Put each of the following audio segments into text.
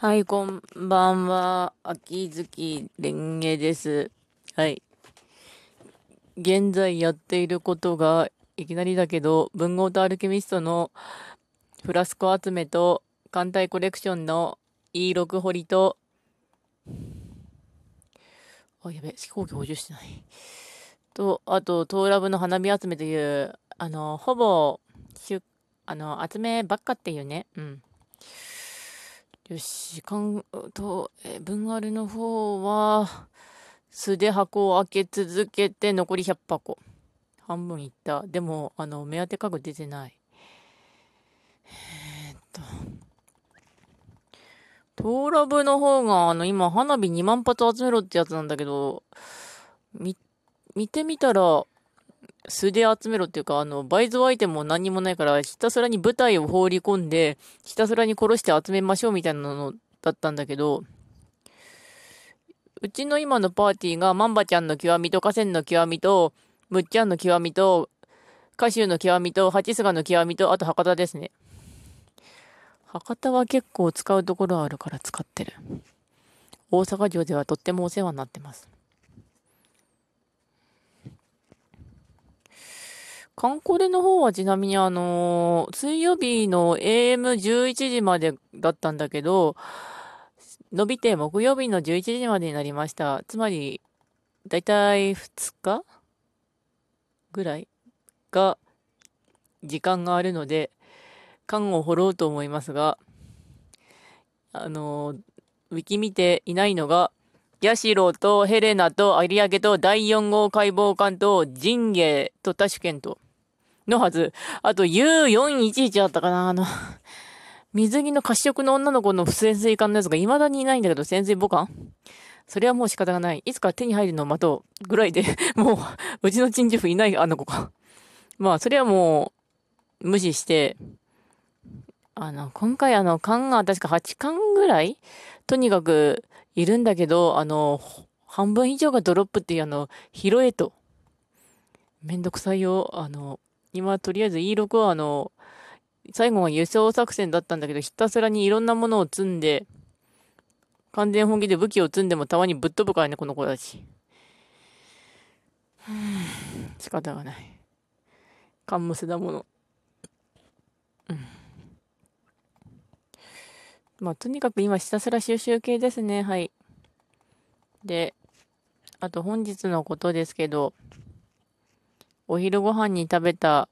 はい、こんばんは。秋月蓮華です。はい。現在やっていることが、いきなりだけど、文豪とアルケミストのフラスコ集めと、艦隊コレクションの E6 掘りと、あ、やべ、飛行機補充してない。と、あと、トーラブの花火集めという、ほぼ、集めばっかっていうね。うん。よし、文あるの方は、素で箱を開け続けて、残り100箱。半分いった。でも、目当て家具出てない。トーラブの方が、今、花火2万発集めろってやつなんだけど、見てみたら、素で集めろっていうか、倍増アイテムも何にもないから、ひたすらに舞台を放り込んで、ひたすらに殺して集めましょうみたいなのだったんだけど、うちの今のパーティーが、マンバちゃんの極みと、河川の極みと、むっちゃんの極みと、歌手の極みと、八菅の極みと、あと博多ですね。博多は結構使うところあるから使ってる。大阪城ではとってもお世話になってます。観光での方はちなみに水曜日の AM11 時までだったんだけど、伸びて木曜日の11時までになりました。つまり、だいたい2日ぐらいが、時間があるので、缶を掘ろうと思いますが、ウィキ見ていないのが、ヤシロとヘレナと有明と第4号解剖艦と神芸とタシュケント。のはず。あと U411 だったかな、水着の褐色の女の子の潜水艦のやつが未だにいないんだけど、潜水母艦それはもう仕方がない。いつか手に入るのを待とう。ぐらいで、もう、うちの陳情婦いない、あの子か。まあ、それはもう、無視して、今回艦が確か8艦ぐらいとにかくいるんだけど、半分以上がドロップっていう拾えと。めんどくさいよ。今とりあえず E6 は最後は輸送作戦だったんだけど、ひたすらにいろんなものを積んで、完全本気で武器を積んでもたまにぶっ飛ぶからね、この子たち。仕方がない。カンムスだもの。うん。まあ、とにかく今ひたすら収集系ですね。はい。で、あと本日のことですけど、お昼ご飯に食べた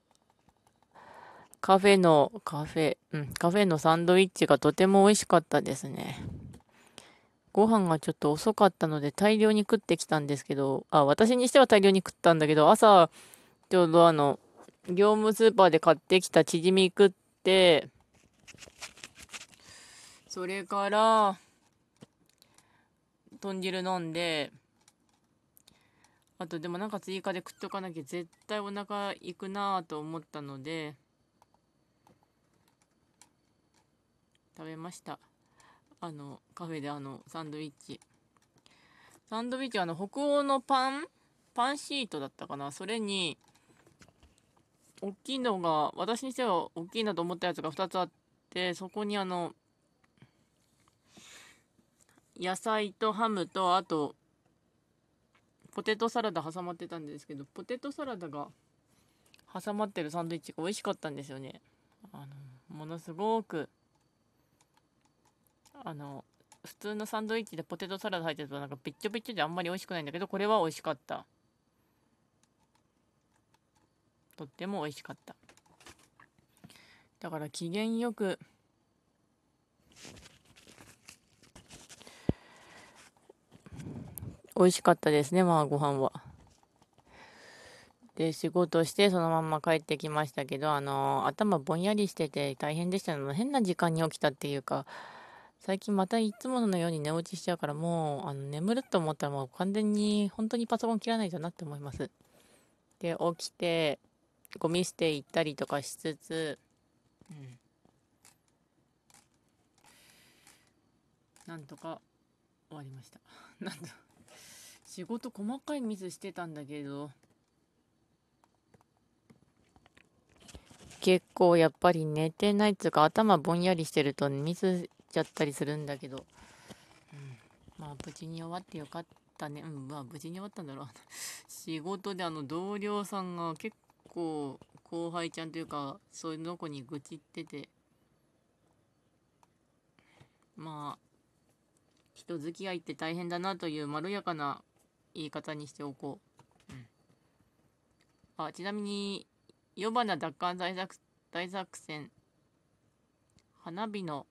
カフェのサンドイッチがとても美味しかったですね。ご飯がちょっと遅かったので大量に食ってきたんですけど、私にしては大量に食ったんだけど、朝、ちょうど業務スーパーで買ってきたチヂミ食って、それから、豚汁飲んで、あとでもなんか追加で食っとかなきゃ絶対お腹いくなぁと思ったので、食べました。カフェでサンドイッチ。サンドイッチは北欧のパンシートだったかな。それに、大きいのが、私にしては大きいなと思ったやつが2つあって、そこに野菜とハムと、あとポテトサラダ挟まってたんですけど、ポテトサラダが挟まってるサンドイッチが美味しかったんですよね。ものすごく普通のサンドイッチでポテトサラダ入ってるとなんかべっちょべっちょであんまり美味しくないんだけど、これは美味しかった。とっても美味しかった。だから機嫌よく美味しかったですね。まあ、ご飯は。で、仕事してそのまんま帰ってきましたけど、頭ぼんやりしてて大変でしたの。変な時間に起きたっていうか、最近またいつものように寝落ちしちゃうから、もう眠ると思ったらもう完全に本当にパソコン切らないとなって思います。で、起きてゴミ捨て行ったりとかしつつ、うん、なんとか終わりました。なんと仕事細かいミスしてたんだけど、昨結構やっぱり寝てないっつうか、頭ぼんやりしてるとミスっちゃったりするんだけど、まあ無事に終わってよかったね。まあ無事に終わったんだろう仕事で同僚さんが結構後輩ちゃんというかそういうの子に愚痴ってて、まあ人付き合いって大変だなというまろやかな言い方にしておこう。あ、ちなみに夜花奪還大作戦花火の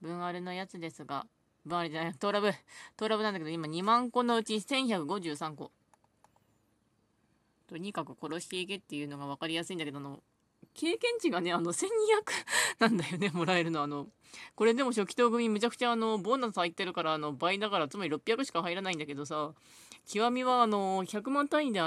分あれのやつですが、分あれじゃないトーラブなんだけど、今2万個のうち1153個、とにかく殺していけっていうのが分かりやすいんだけど、経験値がね、1200なんだよね、もらえるの。これでも初期投組むちゃくちゃボーナス入ってるから、倍だから、つまり600しか入らないんだけどさ、極みは100万単位で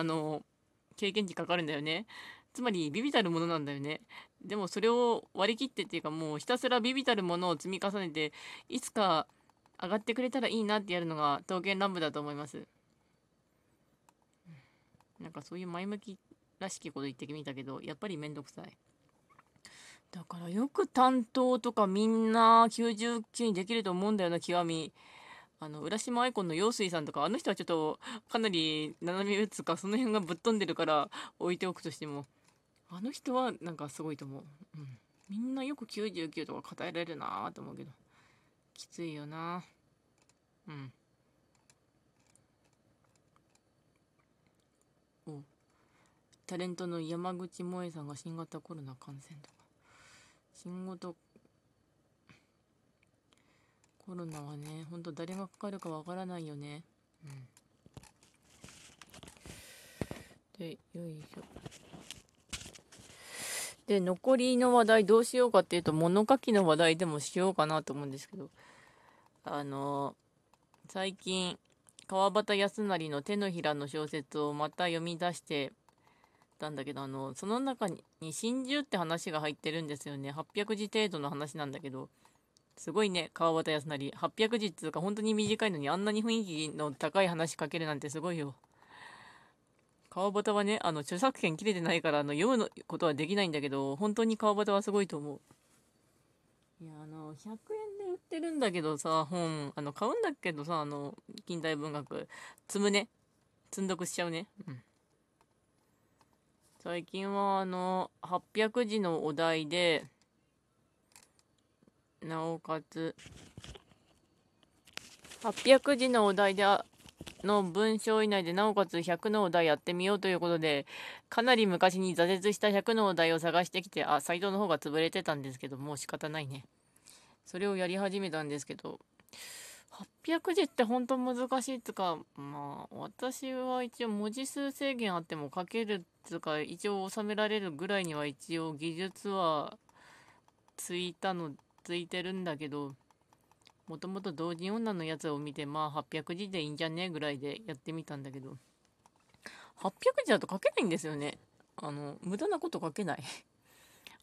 経験値かかるんだよね。つまりビビたるものなんだよね。でもそれを割り切ってっていうか、もうひたすらビビたるものを積み重ねて、いつか上がってくれたらいいなってやるのが刀剣乱舞だと思います。なんかそういう前向きらしきこと言ってみたけど、やっぱりめんどくさい。だからよく担当とかみんな90級にできると思うんだよな、極み。浦島アイコンの陽水さんとか、あの人はちょっとかなり斜め打つかその辺がぶっ飛んでるから置いておくとしても、あの人はなんかすごいと思う。みんなよく99とか語られるなと思うけど、きついよな。タレントの山口萌えさんが新型コロナ感染とか、新型コロナはね、ほんと誰がかかるかわからないよね。で、よいしょ。で、残りの話題どうしようかっていうと、物書きの話題でもしようかなと思うんですけど、最近川端康成の手のひらの小説をまた読み出してたんだけど、その中に心中って話が入ってるんですよね。800字程度の話なんだけど、すごいね、川端康成。800字っていうか本当に短いのにあんなに雰囲気の高い話書けるなんてすごいよ。川端はね、著作権切れてないから読むことはできないんだけど、本当に川端はすごいと思う。いや、100円で売ってるんだけどさ、本買うんだけどさ、近代文学積むね、積んどくしちゃうね。最近は800字のお題で、なおかつ800字のお題での文章以内で、なおかつ100のお題やってみようということで、かなり昔に挫折した100のお題を探してきて、あ、サイトの方が潰れてたんですけど、もう仕方ないね、それをやり始めたんですけど、800字って本当難しいっつか、まあ私は一応文字数制限あっても書けるっつか、一応収められるぐらいには一応技術はついてるんだけど、もともと同人女のやつを見て、まあ800字でいいんじゃねえぐらいでやってみたんだけど、800字だと書けないんですよね。無駄なこと書けない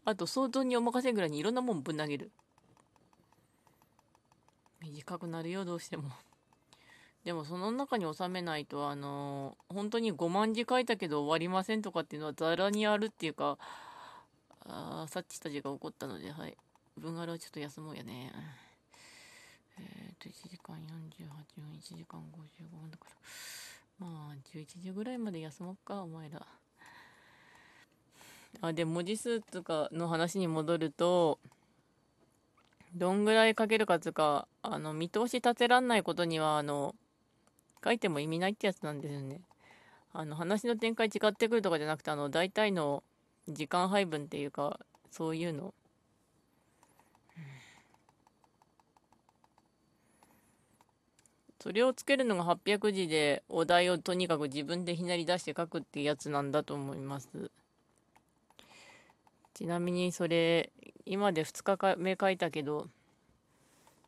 あと想像にお任せぐらいにいろんなもんぶん投げる。短くなるよ、どうしてもでもその中に収めないと、本当に5万字書いたけど終わりませんとかっていうのはざらにあるっていうか、サッチたちが怒ったので、はい、文柄をちょっと休もうやね。1時間48分、1時間55分だから、まあ11時ぐらいまで休もうか、お前ら。で、文字数とかの話に戻ると、どんぐらい書けるかとか、見通し立てらんないことには、書いても意味ないってやつなんですよね。話の展開違ってくるとかじゃなくて、大体の時間配分っていうか、そういうの。それをつけるのが800字で、お題をとにかく自分でひねり出して書くっていうやつなんだと思います。ちなみにそれ、今で2日目書いたけど、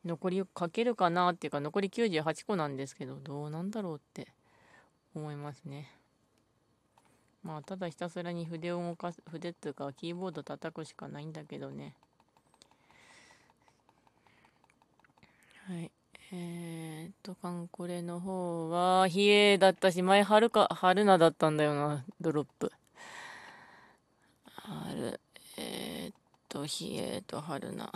残り書けるかなっていうか、残り98個なんですけど、どうなんだろうって思いますね。まあただひたすらに筆を動かす、筆っていうかキーボード叩くしかないんだけどね。はい、カンコレの方は比叡だったし、前春菜だったんだよな、ドロップ。と比叡と春菜。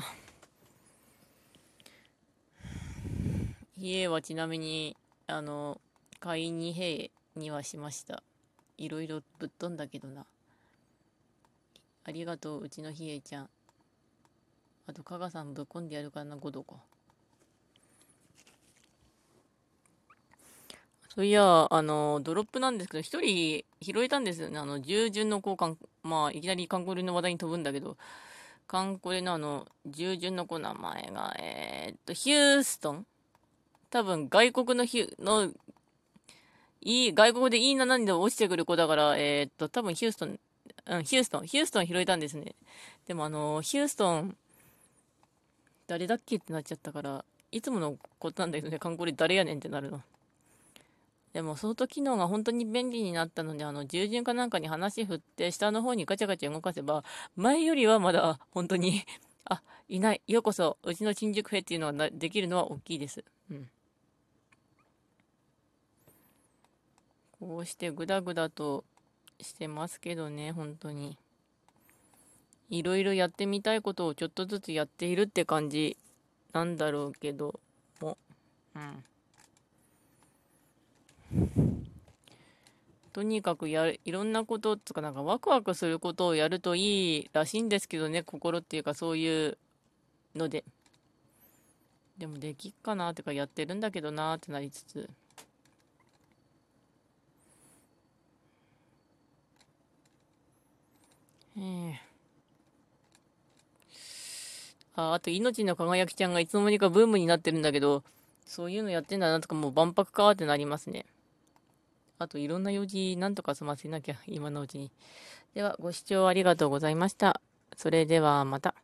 比叡はちなみに会員に兵にはしました。いろいろぶっ飛んだけどな。ありがとう、うちの比叡ちゃん。あと加賀さんぶっこんでやるからな、ごどこ。そういや、ドロップなんですけど、一人拾えたんですよね。従順の交換、まあ、いきなりカンコレの話題に飛ぶんだけど、カンコレの従順の子、名前が、ヒューストン、多分、外国の外国でいいな何で落ちてくる子だから、多分、ヒューストン拾えたんですね。でも、ヒューストン、誰だっけってなっちゃったから、いつものことなんだけどね、カンコレ誰やねんってなるの。でもソート機能が本当に便利になったので、従順かなんかに話振って下の方にガチャガチャ動かせば、前よりはまだ本当にあ、いない、ようこそうちの新宿兵っていうのができるのは大きいです。うん、こうしてグダグダとしてますけどね、本当にいろいろやってみたいことをちょっとずつやっているって感じなんだろうけども、うん、とにかくいろんなこととか、なんかワクワクすることをやるといいらしいんですけどね、心っていうかそういうので。でもできっかなってか、やってるんだけどなーってなりつつ。あと命の輝きちゃんがいつの間にかブームになってるんだけど、そういうのやってんだなとか、もう万博かーってなりますね。あといろんな用事なんとか済ませなきゃ今のうちに。ではご視聴ありがとうございました。それではまた。